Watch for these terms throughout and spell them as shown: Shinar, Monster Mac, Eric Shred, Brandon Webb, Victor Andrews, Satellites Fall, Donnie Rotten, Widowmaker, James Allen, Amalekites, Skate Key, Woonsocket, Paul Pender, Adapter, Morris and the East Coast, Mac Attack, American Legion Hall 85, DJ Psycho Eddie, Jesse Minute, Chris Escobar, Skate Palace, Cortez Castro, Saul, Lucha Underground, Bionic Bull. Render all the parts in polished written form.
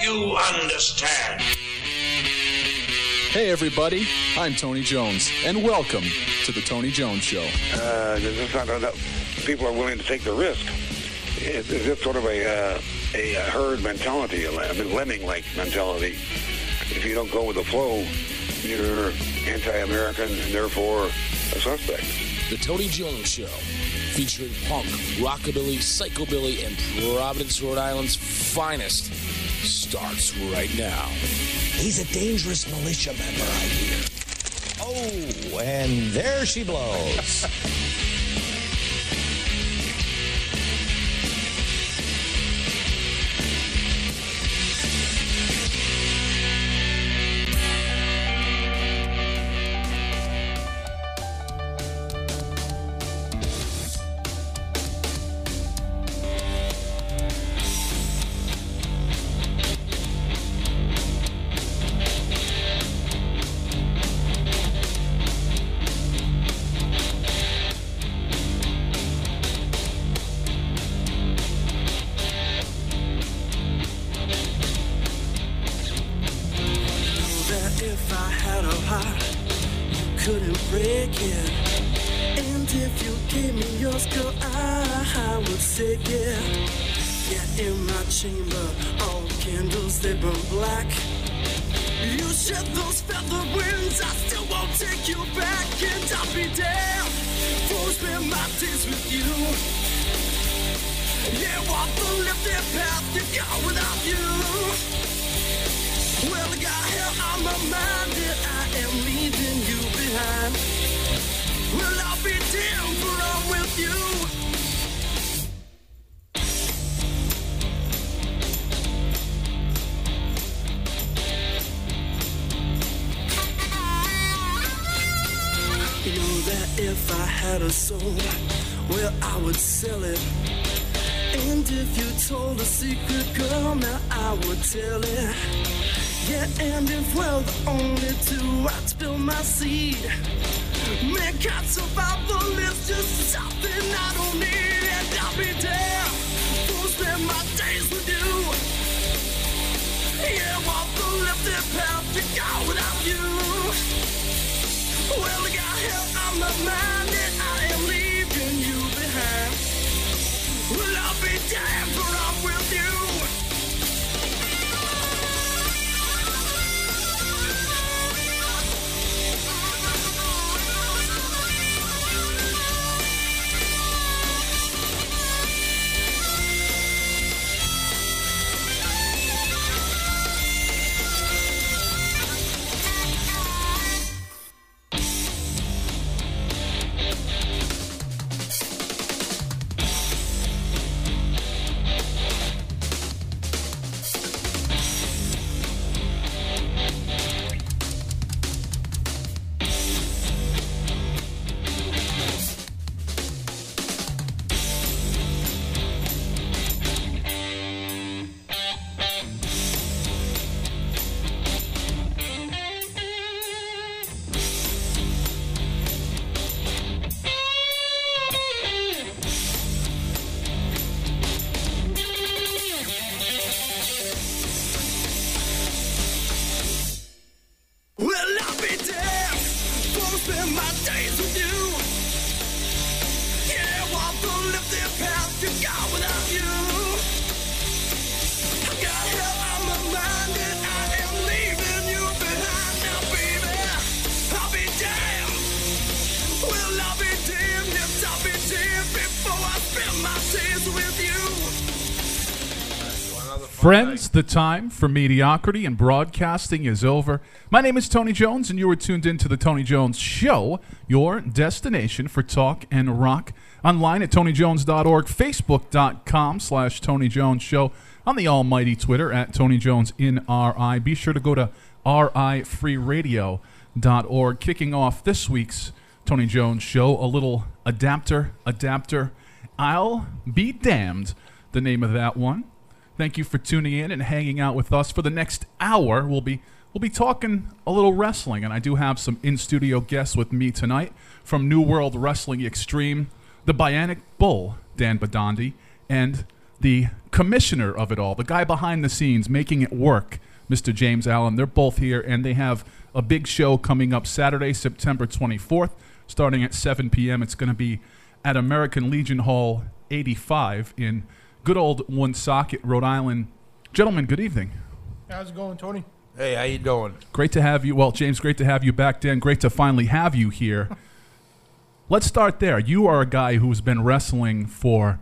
you understand. Hey everybody, I'm Tony Jones, and welcome to the Tony Jones Show. It's not enough. People are willing to take the risk. It's just sort of a herd mentality, a lemming-like mentality. If you don't go with the flow, you're anti-American and therefore a suspect. The Tony Jones Show, featuring punk, rockabilly, psychobilly, and Providence, Rhode Island's finest, starts right now. He's a dangerous militia member, I hear. Oh, and there she blows. Friends, the time for mediocrity and broadcasting is over. My name is Tony Jones, and you are tuned in to The Tony Jones Show, your destination for talk and rock. Online at TonyJones.org, Facebook.com/TonyJonesShow, on the almighty Twitter at TonyJonesNRI. Be sure to go to RIFreeRadio.org. Kicking off this week's Tony Jones Show, a little adapter. I'll be damned, the name of that one. Thank you for tuning in and hanging out with us for the next hour. We'll be talking a little wrestling, and I do have some in-studio guests with me tonight from New World Wrestling Extreme, the Bionic Bull, Dan Bidondi, and the commissioner of it all, the guy behind the scenes making it work, Mr. James Allen. They're both here, and they have a big show coming up Saturday, September 24th, starting at 7 p.m. It's going to be at American Legion Hall 85 in good old Woonsocket, Rhode Island. Gentlemen, good evening. How's it going, Tony? Hey, how you doing? Great to have you. Well, James, great to have you back, Dan. Great to finally have you here. Let's start there. You are a guy who's been wrestling for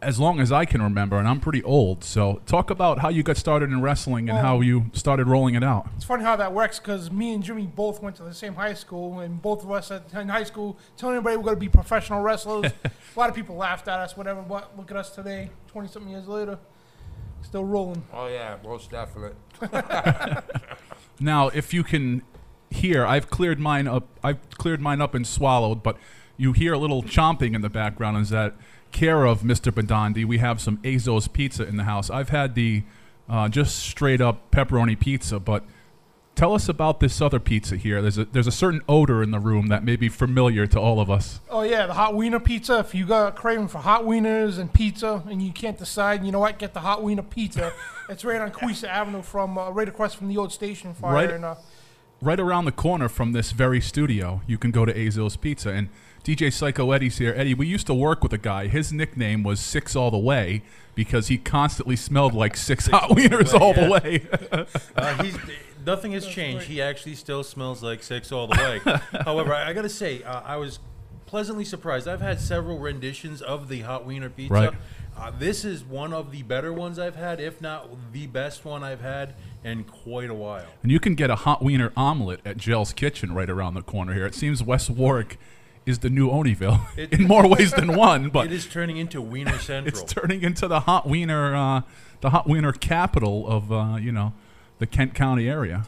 as long as I can remember, and I'm pretty old. So talk about how you got started in wrestling and how you started rolling it out. It's funny how that works, because me and Jimmy both went to the same high school, and both of us in high school telling everybody we're going to be professional wrestlers. A lot of people laughed at us, whatever, but look at us today, 20-something years later, still rolling. Oh, yeah, most definite. Now, if you can hear, I've cleared mine up and swallowed, but you hear a little chomping in the background. Is that care of Mr. Bidondi? We have some Azo's pizza in the house. I've had the just straight up pepperoni pizza, but tell us about this other pizza here. There's a certain odor in the room that may be familiar to all of us. Oh yeah, the hot wiener pizza. If you got a craving for hot wieners and pizza and you can't decide, you know what, get the hot wiener pizza. It's right on Queeset Avenue, from right across from the old station fire. Right, and, right around the corner from this very studio, you can go to Azo's Pizza. And DJ Psycho Eddie's here. Eddie, we used to work with a guy. His nickname was Six All the Way because he constantly smelled like six hot wieners all the way. Nothing has changed. He actually still smells like six all the way. However, I got to say, I was pleasantly surprised. I've had several renditions of the hot wiener pizza. Right. This is one of the better ones I've had, if not the best one I've had in quite a while. And you can get a hot wiener omelet at Jell's Kitchen right around the corner here. It seems West Warwick is the new Oneyville in more ways than one. But it is turning into Wiener Central. It's turning into the hot wiener capital of you know, the Kent County area.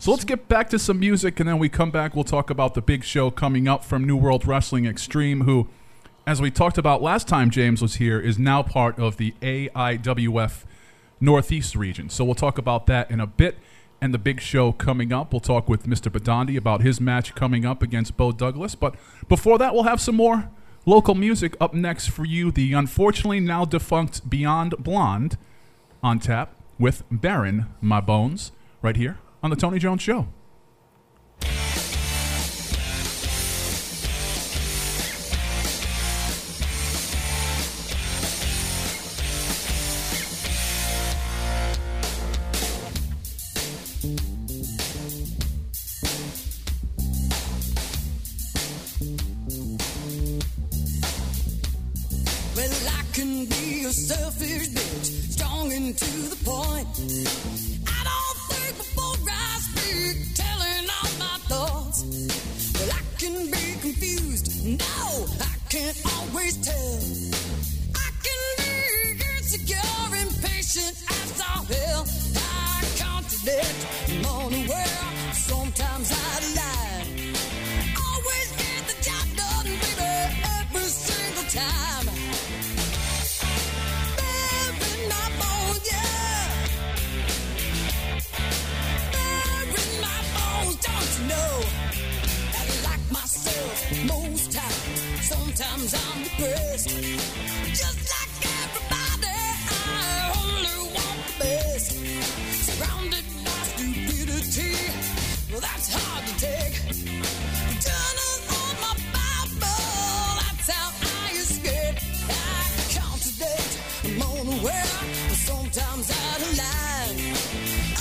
So let's get back to some music, and then we come back. We'll talk about the big show coming up from New World Wrestling Extreme, who, as we talked about last time James was here, is now part of the AIWF Northeast region. So we'll talk about that in a bit. And the big show coming up. We'll talk with Mr. Bidondi about his match coming up against Bo Douglas. But before that, we'll have some more local music up next for you. The unfortunately now defunct Beyond Blonde on tap with Baron Mabones right here on The Tony Jones Show.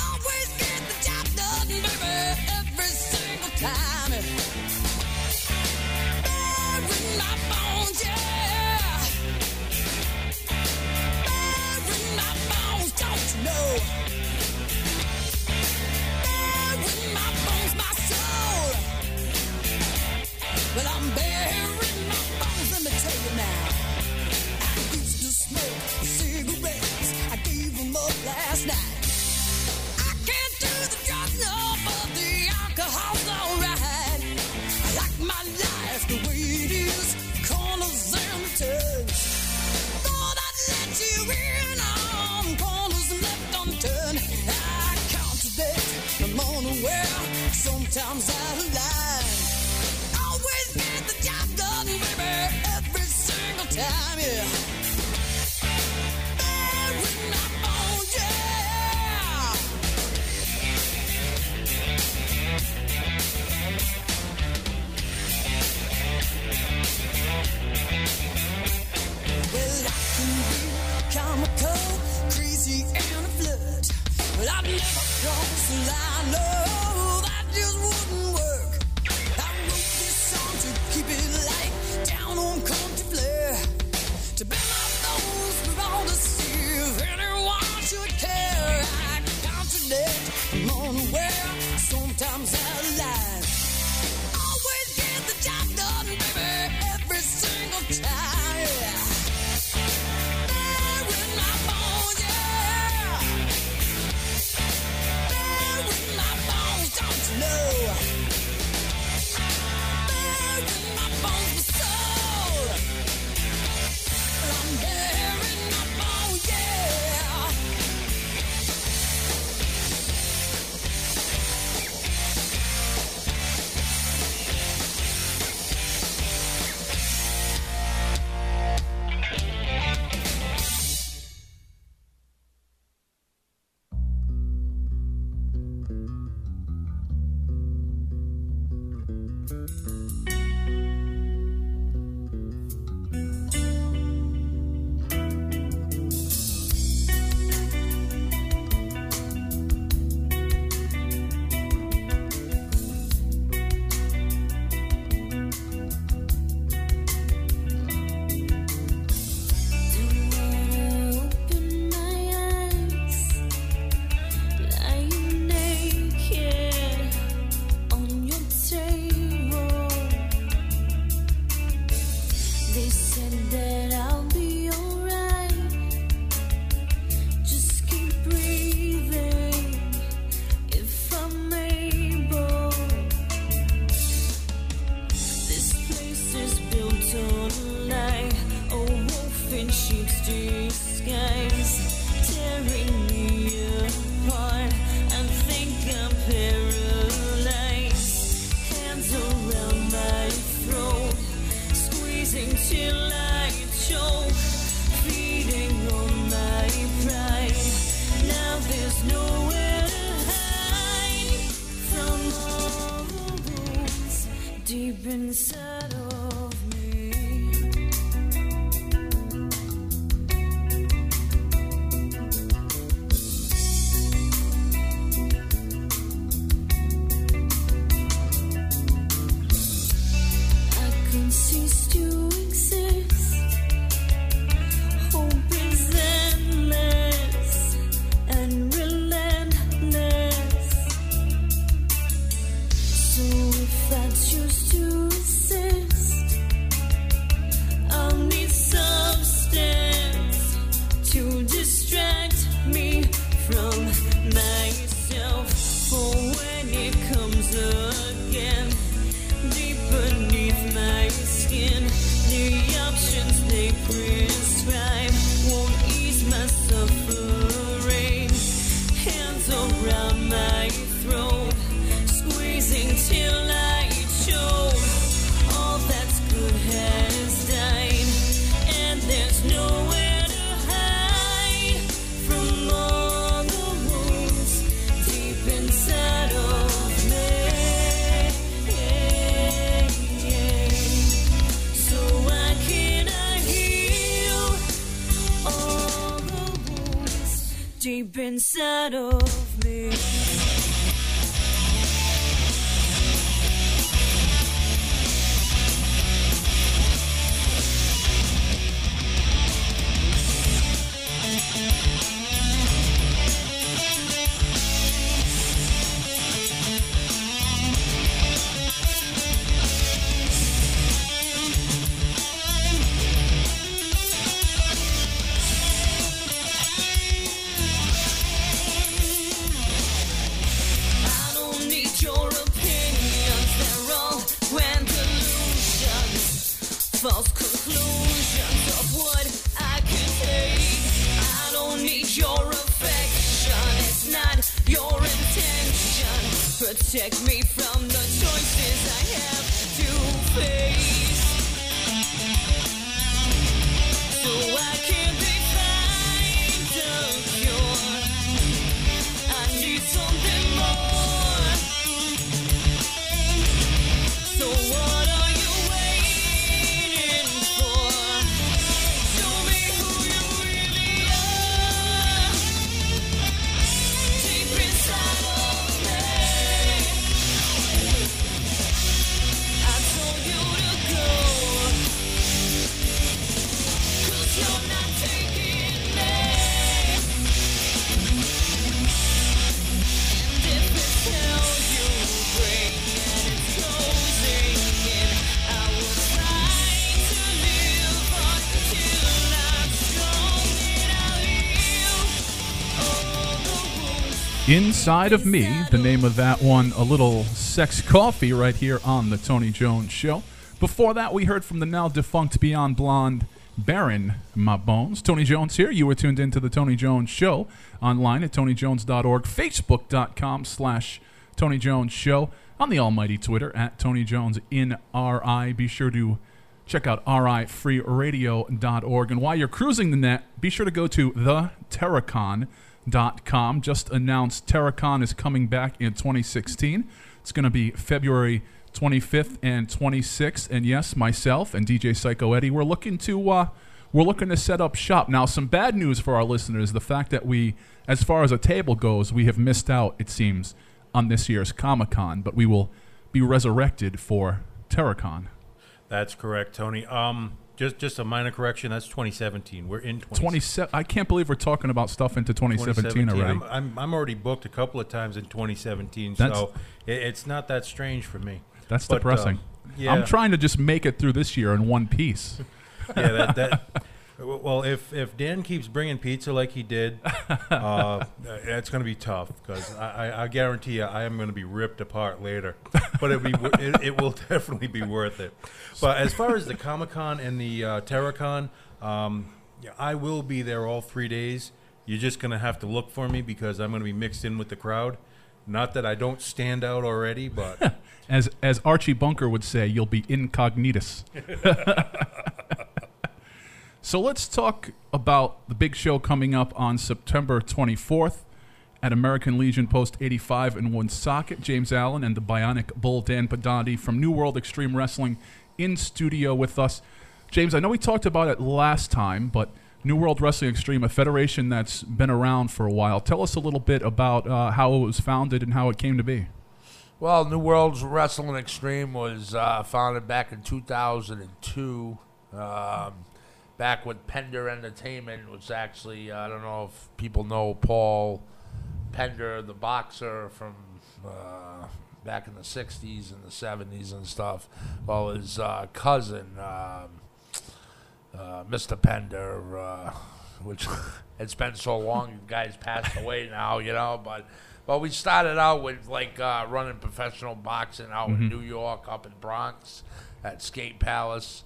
Always get the job done, baby, every single time, yeah. Inside of me. Inside of Me, the name of that one, a little sex coffee right here on the Tony Jones Show. Before that, we heard from the now-defunct Beyond Blonde, Baron Mabones. Tony Jones here. You were tuned into the Tony Jones Show online at tonyjones.org, facebook.com/Tony Jones Show, on the almighty Twitter at Tony Jones in RI. Be sure to check out rifreeradio.org. And while you're cruising the net, be sure to go to thetheracon.com. Just announced Terracon is coming back in 2016. It's going to be February 25th and 26th. And yes, myself and DJ Psycho Eddie, we're looking to set up shop. Now, some bad news for our listeners: the fact that we, as far as a table goes, we have missed out, it seems, on this year's Comic-Con, but we will be resurrected for Terracon. That's correct, Tony. Just a minor correction. That's 2017. We're in 2017. I can't believe we're talking about stuff into 2017 already. I'm already booked a couple of times in 2017, so it's not that strange for me. That's depressing. Yeah. I'm trying to just make it through this year in one piece. Yeah, well, if Dan keeps bringing pizza like he did, it's going to be tough, because I guarantee you I am going to be ripped apart later. But it will definitely be worth it. But as far as the Comic-Con and the Terracon, I will be there all 3 days. You're just going to have to look for me, because I'm going to be mixed in with the crowd. Not that I don't stand out already, but... as Archie Bunker would say, you'll be incognitus. So let's talk about the big show coming up on September 24th at American Legion Post 85 in Woonsocket. James Allen and the Bionic Bull, Dan Bidondi, from New World Extreme Wrestling in studio with us. James, I know we talked about it last time, but New World Wrestling Extreme, a federation that's been around for a while. Tell us a little bit about how it was founded and how it came to be. Well, New World Wrestling Extreme was founded back in 2002. Back with Pender Entertainment, was actually, I don't know if people know Paul Pender, the boxer from back in the 60s and the 70s and stuff. Well, his cousin, Mr. Pender, which it's been so long, the guy's passed away now, you know. But we started out with, like, running professional boxing out in New York, up in Bronx, at Skate Palace.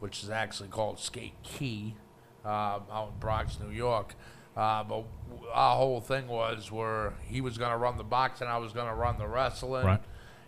Which is actually called Skate Key, out in Bronx, New York. But our whole thing was he was going to run the boxing, I was going to run the wrestling. Right.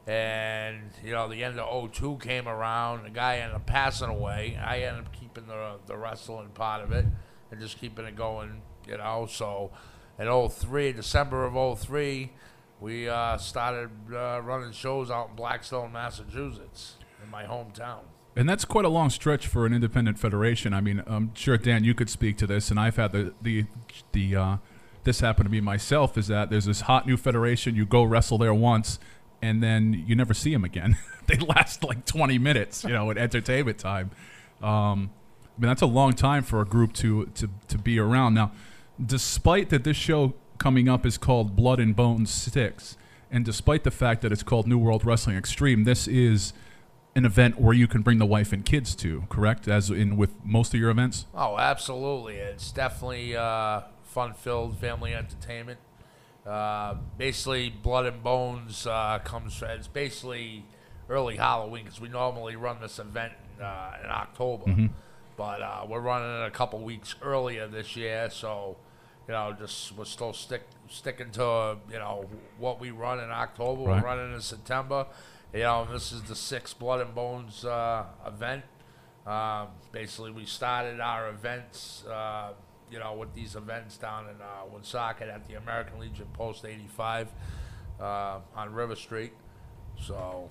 And, you know, the end of 02 came around. The guy ended up passing away. I ended up keeping the wrestling part of it and just keeping it going, you know. So in 03, December of 03, we started running shows out in Blackstone, Massachusetts, in my hometown. And that's quite a long stretch for an independent federation. I mean, I'm sure, Dan, you could speak to this, and I've had this happened to me myself, is that there's this hot new federation, you go wrestle there once, and then you never see them again. They last like 20 minutes, you know, at entertainment time. I mean, that's a long time for a group to be around. Now, despite that this show coming up is called Blood and Bones 6, and despite the fact that it's called New World Wrestling Extreme, this is an event where you can bring the wife and kids to, correct? As in with most of your events? Oh, absolutely. It's definitely fun-filled family entertainment. Basically, Blood and Bones comes. It's basically early Halloween, because we normally run this event in October, but we're running it a couple weeks earlier this year. So, you know, just we're still sticking to you know, what we run in October. Right. We're running in September. You know, this is the 6th Blood and Bones event. Basically, we started our events, you know, with these events down in Woonsocket at the American Legion Post 85 on River Street. So,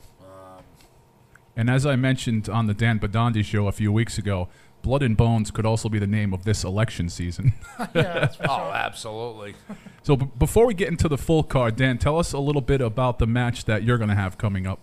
and as I mentioned on the Dan Bidondi Show a few weeks ago, Blood and Bones could also be the name of this election season. Oh, absolutely. So before we get into the full card, Dan, tell us a little bit about the match that you're going to have coming up.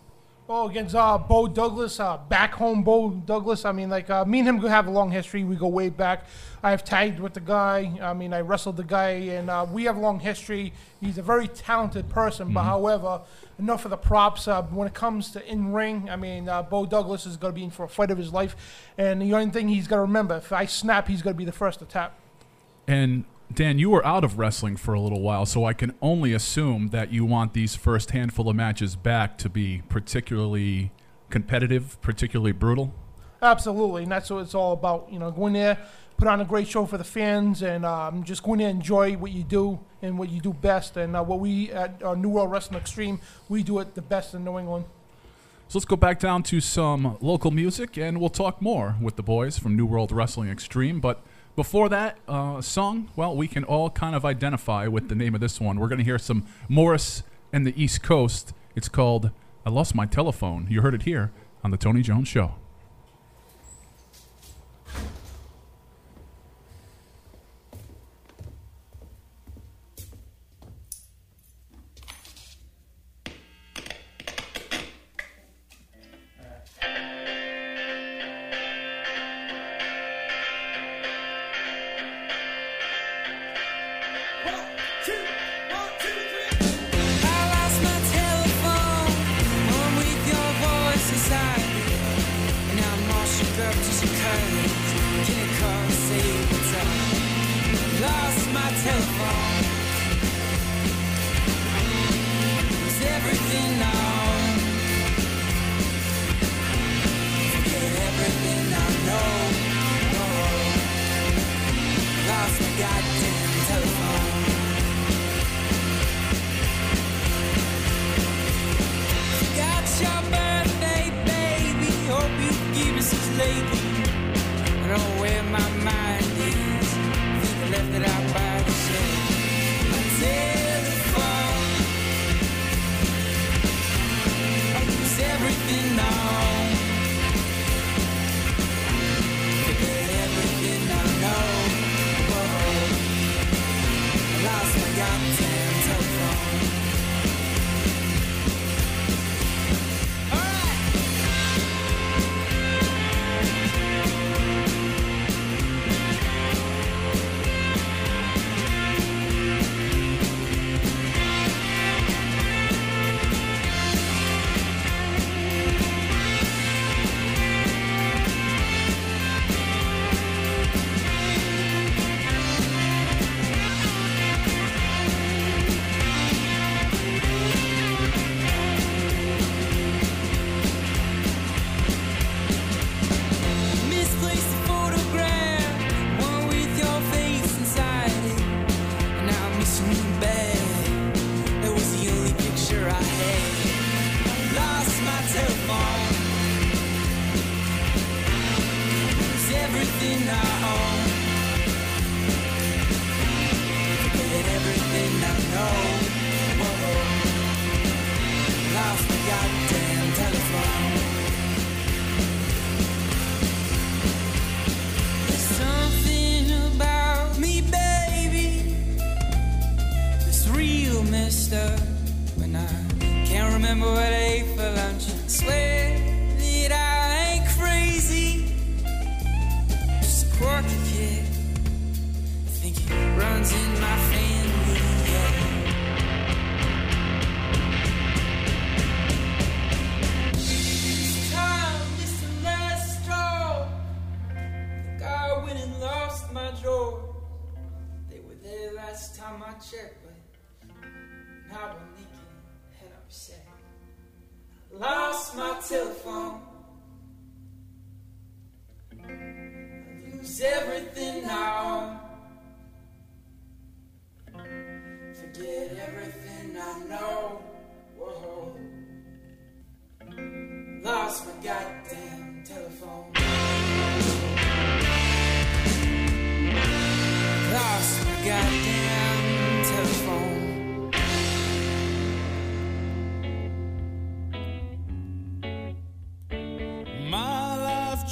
Oh, against Bo Douglas, back home Bo Douglas. I mean, like, me and him have a long history. We go way back. I've tagged with the guy. I mean, I wrestled the guy, and we have a long history. He's a very talented person, but however, enough of the props. When it comes to in-ring, I mean, Bo Douglas is going to be in for a fight of his life, and the only thing he's got to remember, if I snap, he's going to be the first to tap. And Dan, you were out of wrestling for a little while, so I can only assume that you want these first handful of matches back to be particularly competitive, particularly brutal. Absolutely, and that's what it's all about. You know, go in there, put on a great show for the fans, and just go in there and enjoy what you do and what you do best. And what we at New World Wrestling Extreme, we do it the best in New England. So let's go back down to some local music, and we'll talk more with the boys from New World Wrestling Extreme. But before that song, well, we can all kind of identify with the name of this one. We're going to hear some Morris and the East Coast. It's called I Lost My Telephone. You heard it here on The Tony Jones Show.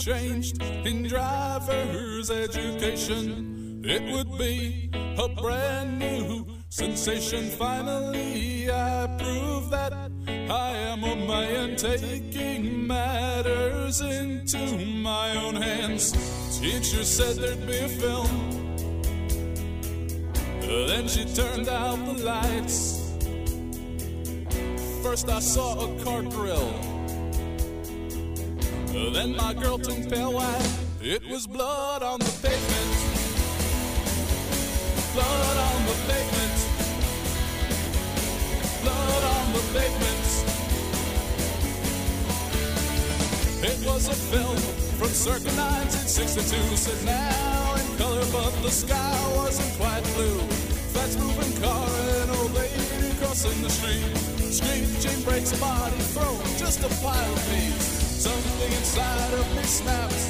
Changed in driver's education, it would be a brand new sensation. Finally, I prove that I am a man, taking matters into my own hands. Teacher said there'd be a film, then she turned out the lights. First I saw a cart grill, then my girl turned pale white. It was blood on the pavement, blood was a film from circa 1962. Said now in color, but the sky wasn't quite blue. Fast moving car, an old lady crossing the street. Screeching breaks a body, thrown just a pile of leaves. Something inside of me snaps.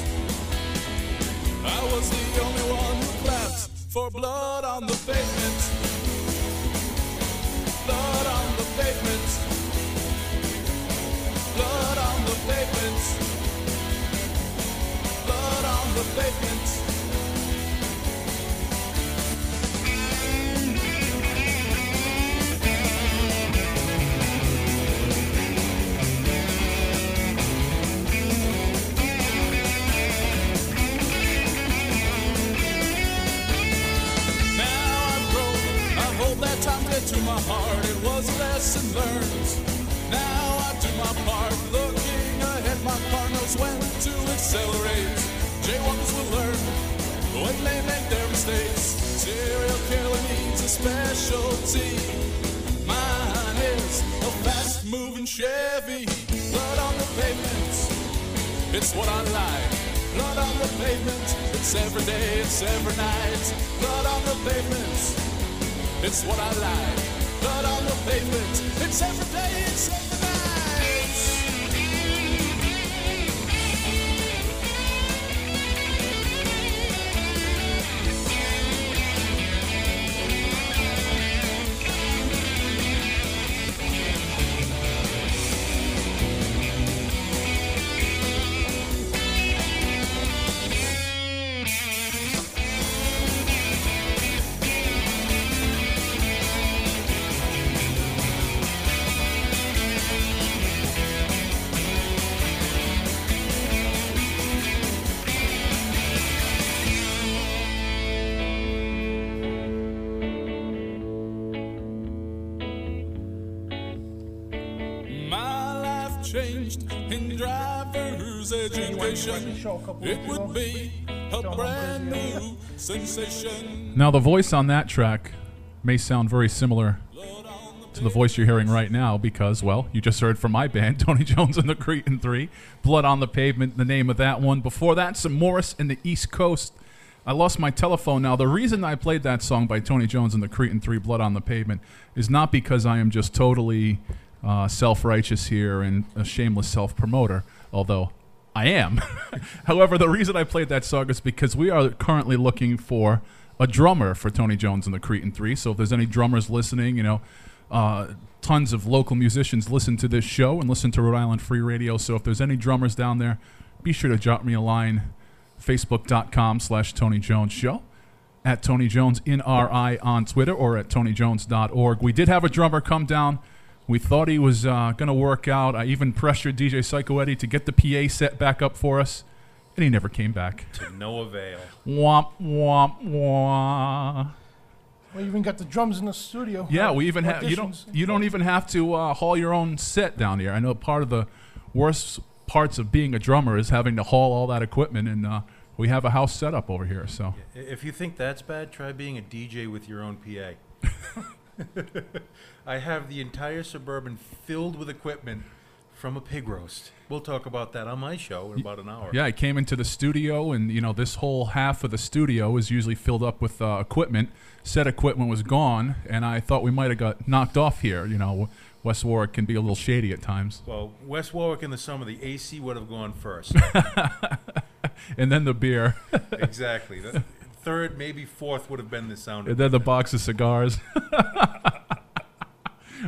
I was the only one who clapped for blood on the pavement. Blood on the pavement. Blood on the pavement. Blood on the pavement. To my heart, it was lesson learned. Now I do my part, looking ahead, my partners went to accelerate. Jaywalkers will learn when they make their mistakes. Serial killer needs a specialty. Mine is a fast-moving Chevy. Blood on the pavement, it's what I like. Blood on the pavement, it's every day, it's every night. Blood on the pavement, it's what I like. Blood on the pavement. It's every day, it's every it would be a brand new sensation. Now the voice on that track may sound very similar to the voice you're hearing right now because, well, you just heard from my band, Tony Jones and the Cretin 3. Blood on the Pavement, the name of that one. Before that, some Morris and the East Coast. I lost my telephone. Now, the reason I played that song by Tony Jones and the Cretin 3, Blood on the Pavement, is not because I am just totally self-righteous here and a shameless self-promoter, although I am. However, the reason I played that song is because we are currently looking for a drummer for Tony Jones and the Cretin 3. So if there's any drummers listening, you know, tons of local musicians listen to this show and listen to Rhode Island Free Radio. So if there's any drummers down there, be sure to drop me a line, facebook.com/Tony Jones Show, at Tony Jones NRI on Twitter, or at TonyJones.org. We did have a drummer come down. We thought he was going to work out. I even pressured DJ Psycho Eddie to get the PA set back up for us, and he never came back. To no avail. Womp, womp, womp. We even got the drums in the studio. Yeah, we even have. You don't even have to haul your own set down here. I know part of the worst parts of being a drummer is having to haul all that equipment, and we have a house set up over here. So yeah, if you think that's bad, try being a DJ with your own PA. I have the entire Suburban filled with equipment from a pig roast. We'll talk about that on my show in about an hour. Yeah, I came into the studio, and you know, this whole half of the studio is usually filled up with equipment. Said equipment was gone, and I thought we might have got knocked off here. You know, West Warwick can be a little shady at times. Well, West Warwick in the summer, the AC would have gone first. And then the beer. Exactly. The third, maybe fourth would have been the sound. And then the box of cigars.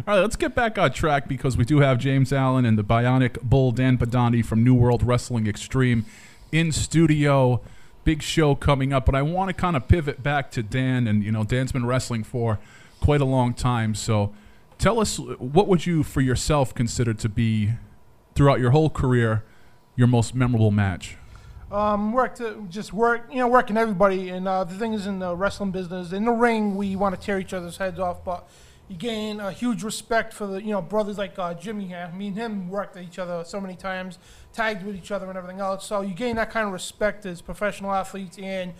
All right, let's get back on track because we do have James Allen and the Bionic Bull, Dan Bidondi from New World Wrestling Extreme in studio. Big show coming up, but I want to kind of pivot back to Dan, and you know, Dan's been wrestling for quite a long time. So tell us, what would you for yourself consider to be, throughout your whole career, your most memorable match? Working everybody, and the thing is, in the wrestling business, in the ring, we want to tear each other's heads off, but you gain a huge respect for the, you know, brothers like Jimmy here. Me and him worked at each other so many times, tagged with each other and everything else. So you gain that kind of respect as professional athletes and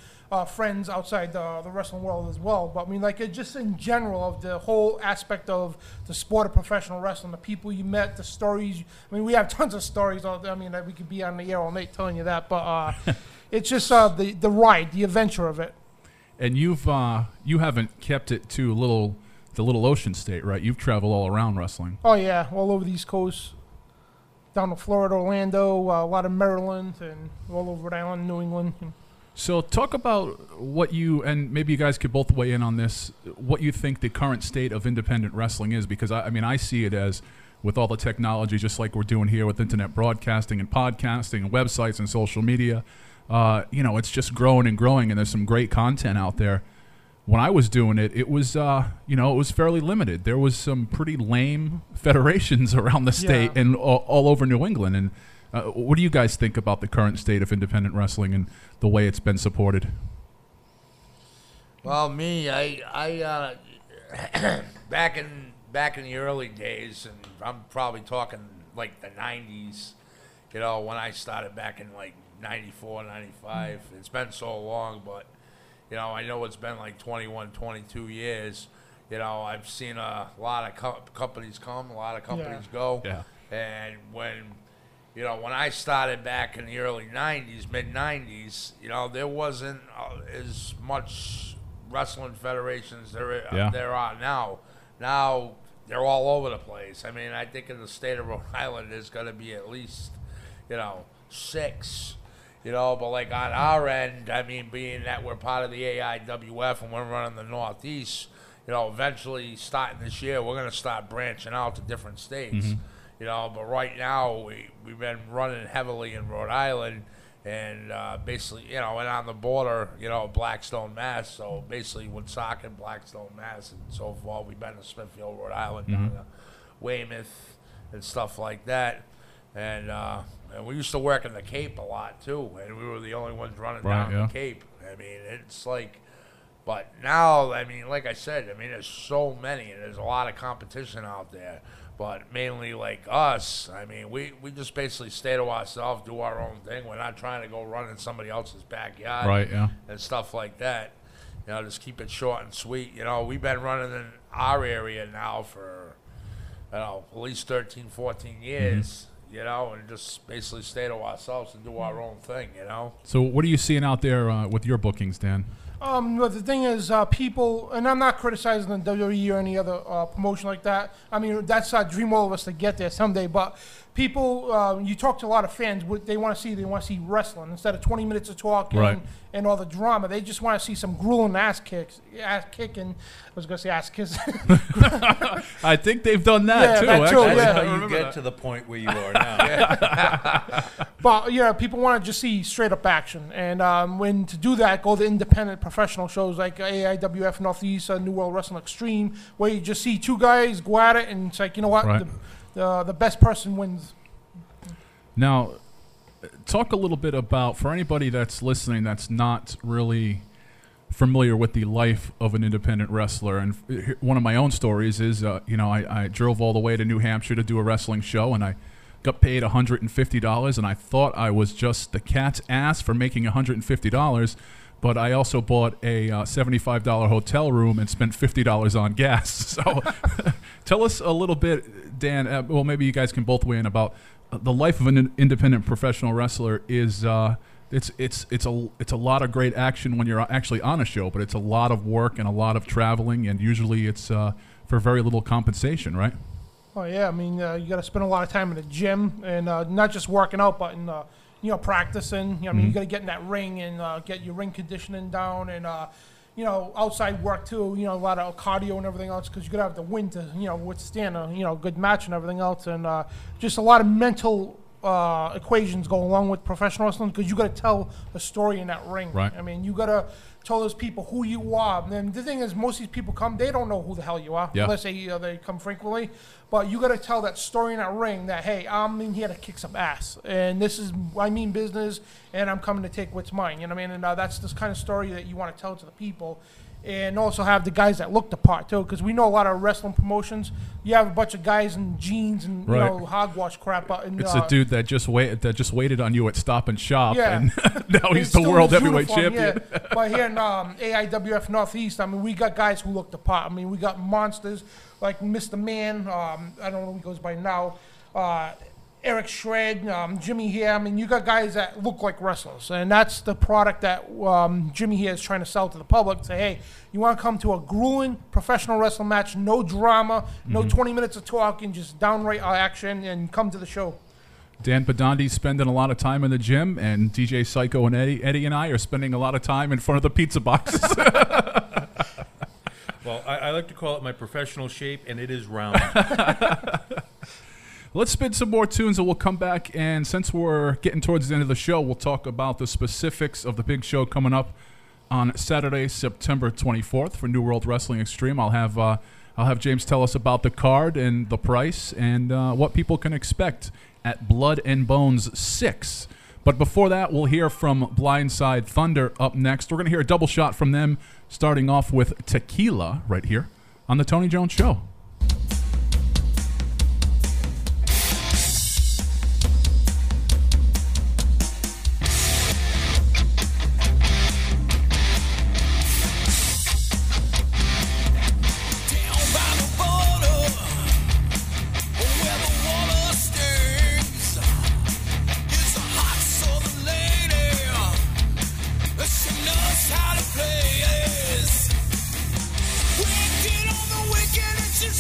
friends outside the wrestling world as well. But I mean, like, it just in general of the whole aspect of the sport of professional wrestling, the people you met, the stories. I mean, we have tons of stories. I mean, that we could be on the air all night telling you that. But it's just the ride, the adventure of it. And you've you haven't kept it to the Little Ocean State, right? You've traveled all around wrestling. Oh yeah, all over the East Coast, down to Florida, Orlando, a lot of Maryland, and all over Rhode Island, New England. So talk about what you, and maybe you guys could both weigh in on this, what you think the current state of independent wrestling is, because I mean, I see it as, with all the technology, just like we're doing here with internet broadcasting and podcasting and websites and social media, you know, it's just growing and growing, and there's some great content out there. When I was doing it, it was, you know, it was fairly limited. There was some pretty lame federations around the state and all over New England. And what do you guys think about the current state of independent wrestling and the way it's been supported? Well, me, I back in the early days, and I'm probably talking like the 90s, you know, when I started back in like 94, 95. It's been so long, but... You know, I know it's been like 21, 22 years. You know, I've seen a lot of companies come, a lot of companies go. Yeah. And when, you know, when I started back in the early 90s, mid-90s, you know, there wasn't as much wrestling federations there are now. Now they're all over the place. I mean, I think in the state of Rhode Island, there's going to be at least, you know, 6. You know, but like on our end, I mean, being that we're part of the AIWF and we're running the Northeast, you know, eventually starting this year, we're going to start branching out to different states. Mm-hmm. You know, but right now we've been running heavily in Rhode Island and basically, you know, and on the border, you know, Blackstone, Mass. So basically Woonsocket, Blackstone, Mass, and so forth. We've been to Smithfield, Rhode Island, down to Weymouth and stuff like that. And we used to work in the Cape a lot, too. And we were the only ones running down the Cape. I mean, it's like... But now, I mean, like I said, I mean, there's so many. And there's a lot of competition out there. But mainly like us, I mean, we just basically stay to ourselves, do our own thing. We're not trying to go run in somebody else's backyard. Right, yeah. And stuff like that. You know, just keep it short and sweet. You know, we've been running in our area now for, you know, at least 13, 14 years. Mm-hmm. You know, and just basically stay to ourselves and do our own thing, you know. So what are you seeing out there with your bookings, Dan? But the thing is, people, and I'm not criticizing the WWE or any other promotion like that. I mean, that's our dream, all of us, to get there someday. But people, you talk to a lot of fans, what they want to see wrestling instead of 20 minutes of talking and all the drama. They just want to see some grueling ass kicking. I was going to say ass kiss. I think they've done that too. That's how you get to the point where you are now. But yeah, people want to just see straight up action, and when to do that, go to independent professional shows like AIWF Northeast, New World Wrestling Extreme, where you just see two guys go at it, and it's like, you know what, the best person wins. Now, talk a little bit about, for anybody that's listening that's not really familiar with the life of an independent wrestler, and one of my own stories is, you know, I drove all the way to New Hampshire to do a wrestling show, and I got paid $150, and I thought I was just the cat's ass for making $150, but I also bought a $75 hotel room and spent $50 on gas. So tell us a little bit, Dan, well, maybe you guys can both weigh in about the life of an independent professional wrestler is, it's a lot of great action when you're actually on a show, but it's a lot of work and a lot of traveling, and usually it's for very little compensation, right? Oh, yeah. I mean, you got to spend a lot of time in the gym, and not just working out, but in you know, practicing. You know, I mean, you got to get in that ring and get your ring conditioning down, and you know, outside work too. You know, a lot of cardio and everything else, because you got to have the wind to, you know, withstand a, you know, good match and everything else, and just a lot of mental equations go along with professional wrestling, because you got to tell a story in that ring. Right. I mean, you got to tell those people who you are. And the thing is, most of these people come, they don't know who the hell you are, unless they come frequently. But you got to tell that story in that ring that, hey, I'm in here to kick some ass, and this is, I mean business, and I'm coming to take what's mine. You know what I mean? And that's this kind of story that you want to tell to the people. and also have the guys that look the part, too, because we know a lot of wrestling promotions. You have a bunch of guys in jeans and you know, hogwash crap. And, it's a dude that just waited on you at Stop and Shop, and now he's the world heavyweight champion. Yeah. But here in AIWF Northeast, I mean, we got guys who look the part. I mean, we got monsters like Mr. Man, I don't know what he goes by now, Eric Shred, Jimmy here. I mean, you got guys that look like wrestlers, and that's the product that Jimmy here is trying to sell to the public. Say, hey, you want to come to a grueling professional wrestling match, no drama, no 20 minutes of talk, and just downright action, and come to the show. Dan Bidondi spending a lot of time in the gym, and DJ Psycho and Eddie and I are spending a lot of time in front of the pizza boxes. Well, I like to call it my professional shape, and it is round. Let's spin some more tunes, and we'll come back, and since we're getting towards the end of the show, we'll talk about the specifics of the big show coming up on Saturday, September 24th for New World Wrestling Extreme. I'll have James tell us about the card and the price and what people can expect at Blood and Bones 6. But before that, we'll hear from Blindside Thunder up next. We're going to hear a double shot from them, starting off with Tequila right here on The Tony Jones Show. Just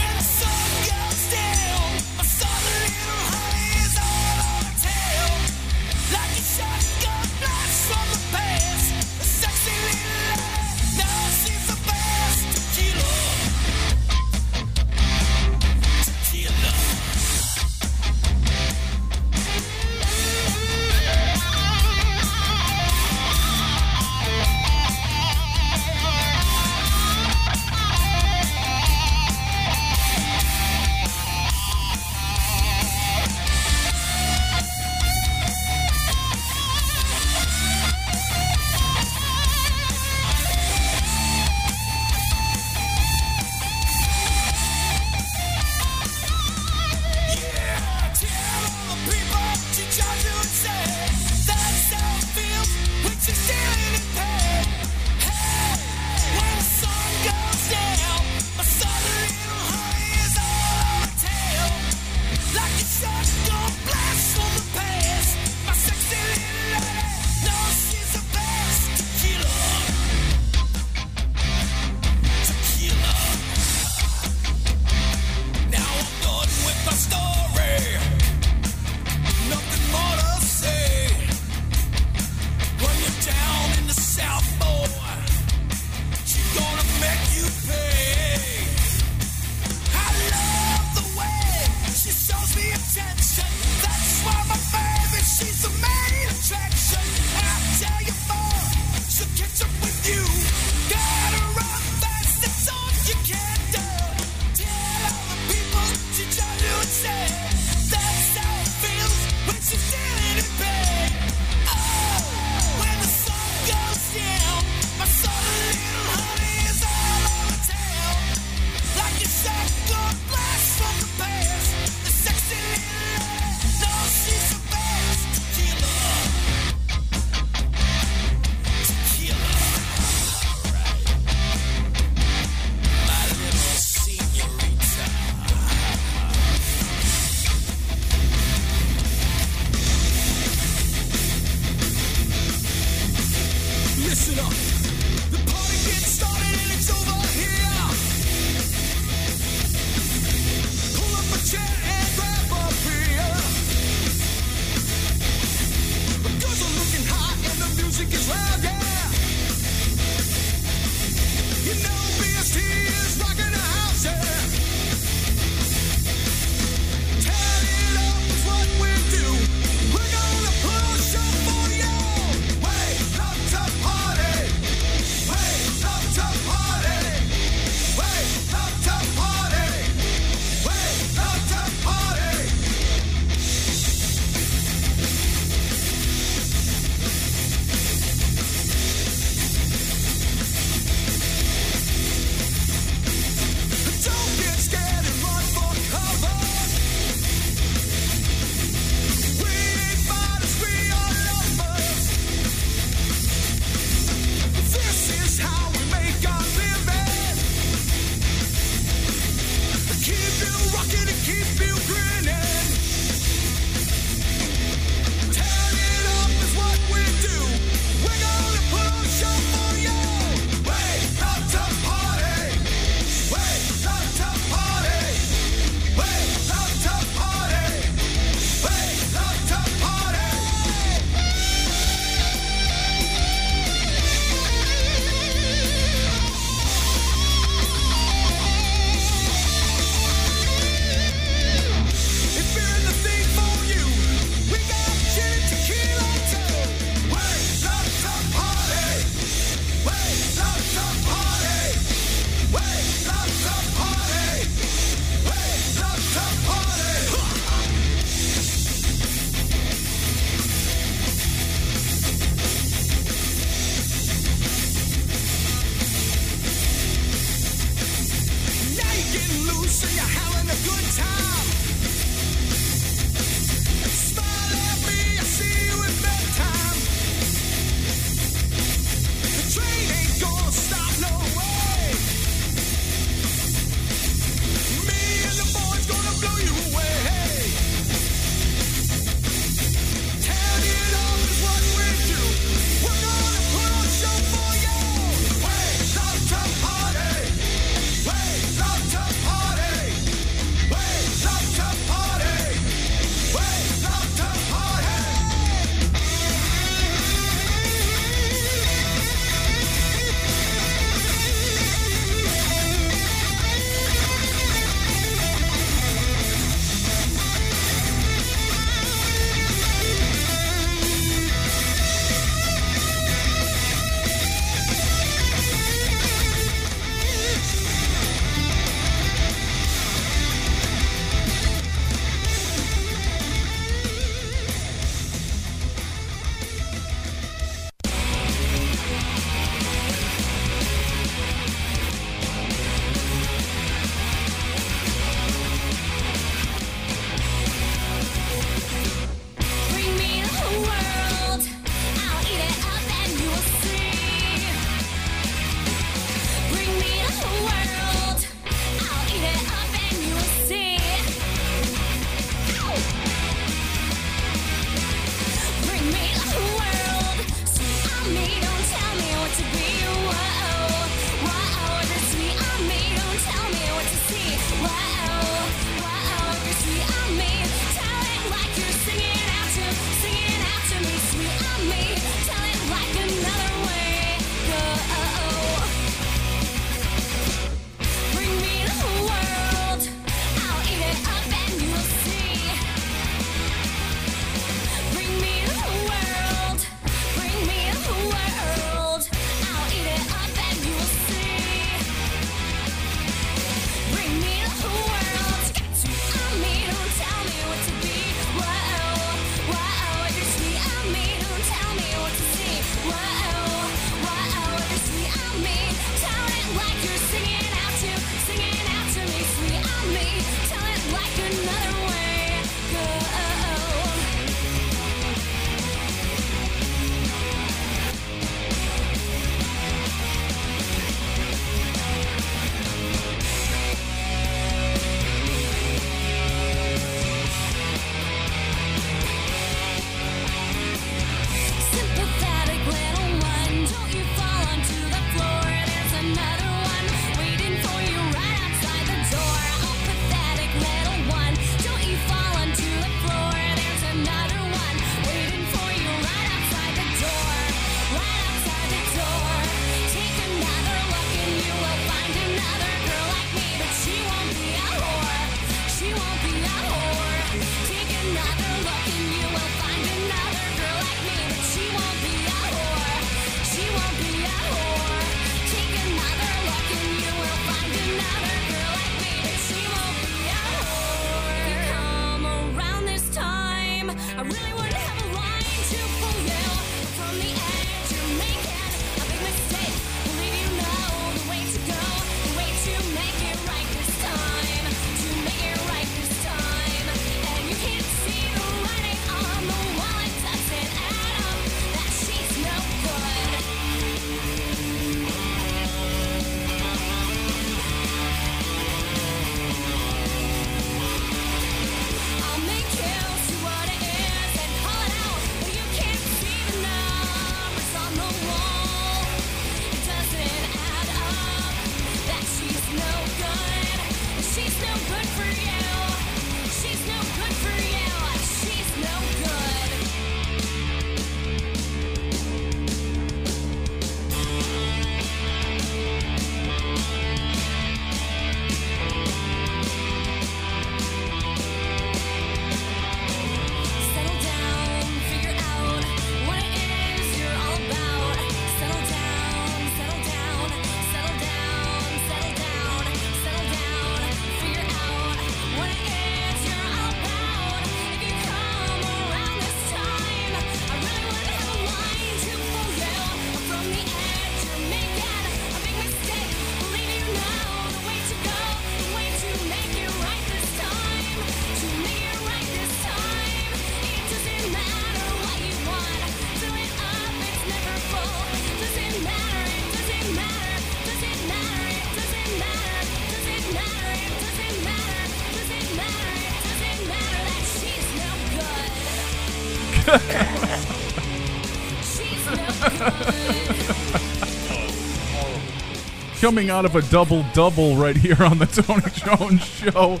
coming out of a double-double right here on the Tony Jones Show.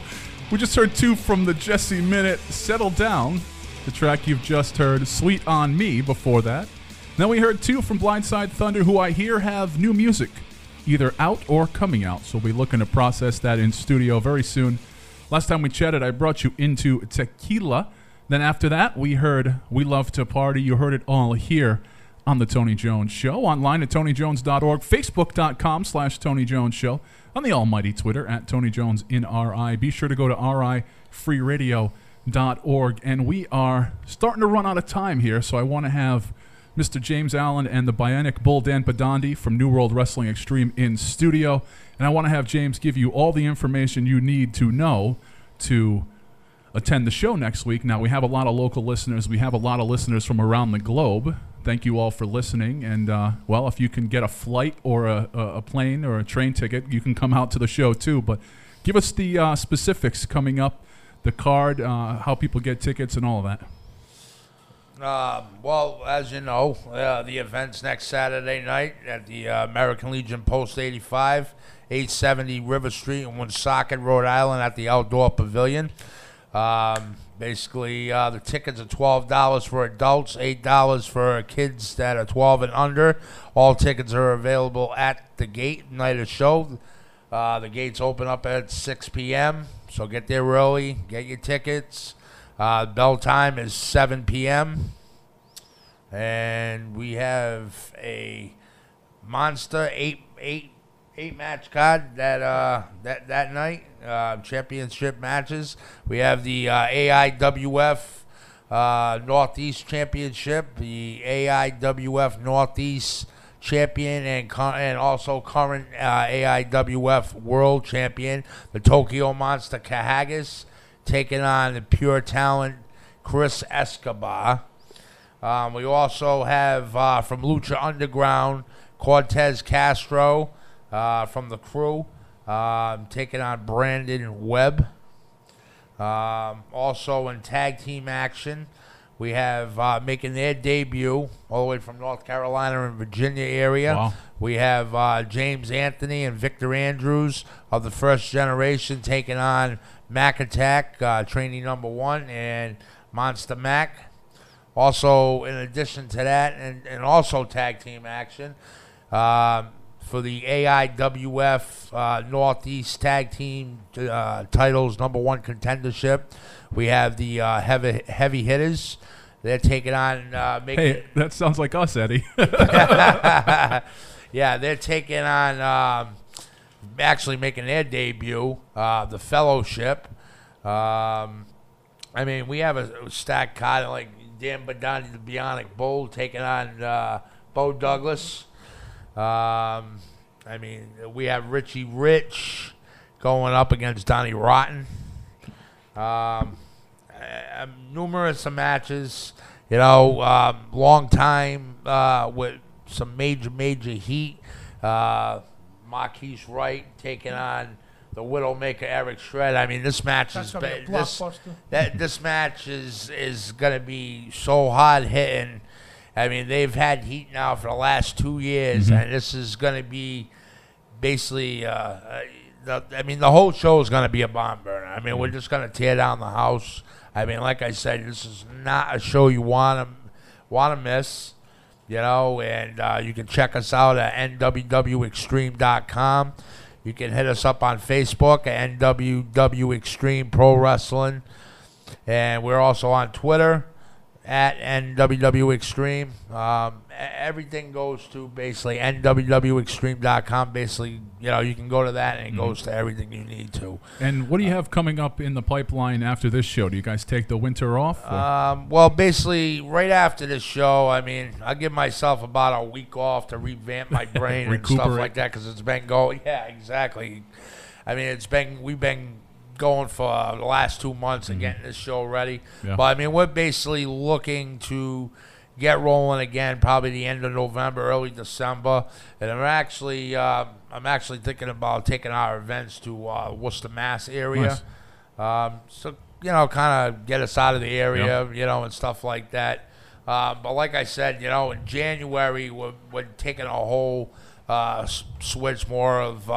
We just heard two from the Jesse Minute, Settle Down, the track you've just heard, Sweet on Me before that. Then we heard two from Blindside Thunder, who I hear have new music, either out or coming out. So we'll be looking to process that in studio very soon. Last time we chatted, I brought you into Tequila. Then after that, we heard We Love to Party. You heard it all here on The Tony Jones Show, online at TonyJones.org, Facebook.com/TonyJones Show, on the almighty Twitter at TonyJonesNRI. Be sure to go to rifreeradio.org. And we are starting to run out of time here, so I want to have Mr. James Allen and the Bionic Bull, Dan Bidondi, from New World Wrestling Extreme in studio. And I want to have James give you all the information you need to know to attend the show next week. Now, we have a lot of local listeners. We have a lot of listeners from around the globe. Thank you all for listening, and, well, if you can get a flight or a plane or a train ticket, you can come out to the show, too. But give us the specifics coming up, the card, how people get tickets, and all of that. Well, as you know, the event's next Saturday night at the American Legion Post 85, 870 River Street in Woonsocket, Rhode Island, at the Outdoor Pavilion. Basically, the tickets are $12 for adults, $8 for kids that are 12 and under. All tickets are available at the gate, night of show. The gates open up at 6 p.m., so get there early, get your tickets. Bell time is 7 p.m., and we have a monster eight match card that night, championship matches. We have the AIWF Northeast Championship, the AIWF Northeast Champion, and also current AIWF World Champion, the Tokyo Monster Kahagas, taking on the pure talent Chris Escobar. We also have from Lucha Underground, Cortez Castro. From the crew, taking on Brandon Webb. Also in tag team action, we have making their debut all the way from North Carolina and Virginia area. Wow. We have James Anthony and Victor Andrews of the First Generation taking on Mac Attack, trainee number one, and Monster Mac. Also, in addition to that, and also tag team action, for the AIWF Northeast Tag Team Titles number one contendership, we have the heavy hitters. They're taking on Hey, that sounds like us, Eddie. Yeah, they're taking on actually making their debut, the Fellowship. I mean, we have a stacked card like Dan Bidondi, the Bionic Bull, taking on Bo Douglas. I mean, we have Richie Rich going up against Donnie Rotten. Numerous matches, you know, long time with some major heat. Marquise Wright taking on the Widowmaker Eric Shred. I mean, this match this match is gonna be so hard hitting. I mean, they've had heat now for the last 2 years, and this is going to be basically, the whole show is going to be a bomb burner. I mean, we're just going to tear down the house. I mean, like I said, this is not a show you want to miss, you know, and you can check us out at nwwextreme.com. You can hit us up on Facebook at nwwextreme pro wrestling, and we're also on Twitter at nwwextreme. Everything goes to basically nwwextreme.com. Basically, you know, you can go to that, and it goes to everything you need to. And what do you have coming up in the pipeline after this show? Do you guys take the winter off? Well, basically, right after this show, I mean, I give myself about a week off to revamp my brain and stuff like that, because it's been going. Yeah, exactly. I mean, we've been going for the last 2 months and getting this show ready. Yeah. But, I mean, we're basically looking to get rolling again probably the end of November, early December. And I'm actually thinking about taking our events to Worcester, Mass area. Nice. So, you know, kind of get us out of the area, you know, and stuff like that. But like I said, you know, in January, we're taking a whole Switch more of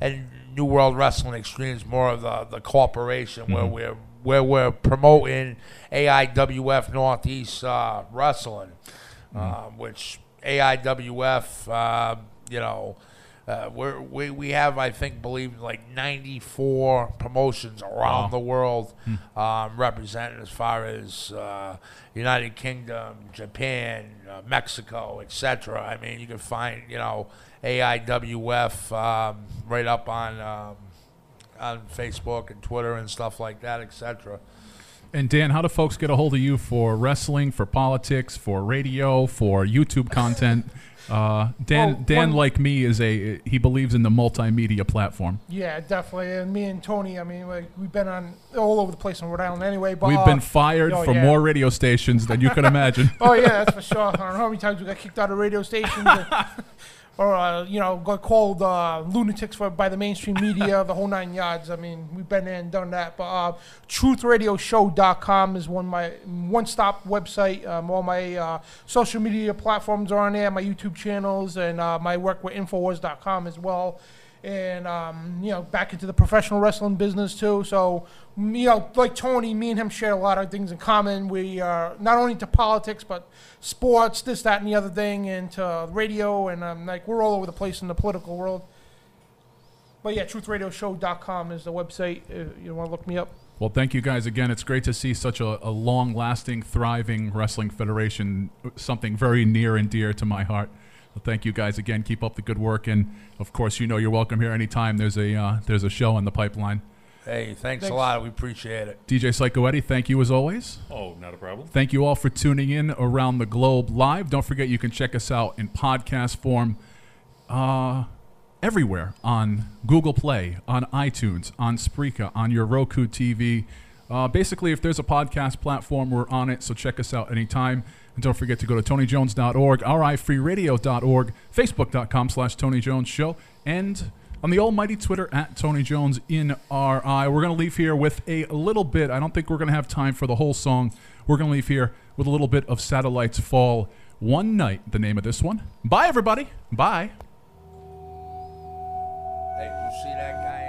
and New World Wrestling Extreme is more of the corporation where we're promoting AIWF Northeast wrestling, which AIWF you know. We have, I think, believe, like 94 promotions around the world represented as far as United Kingdom, Japan, Mexico, etc. I mean, you can find, you know, AIWF right up on Facebook and Twitter and stuff like that, etc. And, Dan, how do folks get a hold of you for wrestling, for politics, for radio, for YouTube content? Dan, like me, he believes in the multimedia platform. Yeah, definitely. And me and Tony, I mean, like, we've been on all over the place in Rhode Island anyway. But, we've been fired from more radio stations than you could imagine. Oh, yeah, that's for sure. I don't know how many times we got kicked out of radio stations or you know, got called lunatics by the mainstream media, the whole nine yards. I mean, we've been there and done that. But truthradioshow.com is my one-stop website. All my social media platforms are on there, my YouTube channels, and my work with infowars.com as well. And, you know, back into the professional wrestling business, too. So, you know, like Tony, me and him share a lot of things in common. We are not only into politics, but sports, this, that, and the other thing, and to radio. And, like, we're all over the place in the political world. But, yeah, truthradioshow.com is the website if you want to look me up. Well, thank you guys again. It's great to see such a long-lasting, thriving wrestling federation, something very near and dear to my heart. Well, thank you guys again. Keep up the good work, and of course, you know you're welcome here anytime. There's a show in the pipeline. Hey, thanks a lot. We appreciate it. DJ Psycho Eddie, thank you as always. Oh, not a problem. Thank you all for tuning in around the globe live. Don't forget you can check us out in podcast form everywhere on Google Play, on iTunes, on Spreaker, on your Roku TV. Basically, if there's a podcast platform, we're on it, so check us out anytime. And don't forget to go to TonyJones.org, rifreeradio.org, Facebook.com/TonyJonesShow, and on the almighty Twitter @TonyJonesInRI. We're going to leave here with a little bit. I don't think we're going to have time for the whole song. We're going to leave here with a little bit of Satellites Fall One Night, the name of this one. Bye, everybody. Bye. Hey, you see that guy?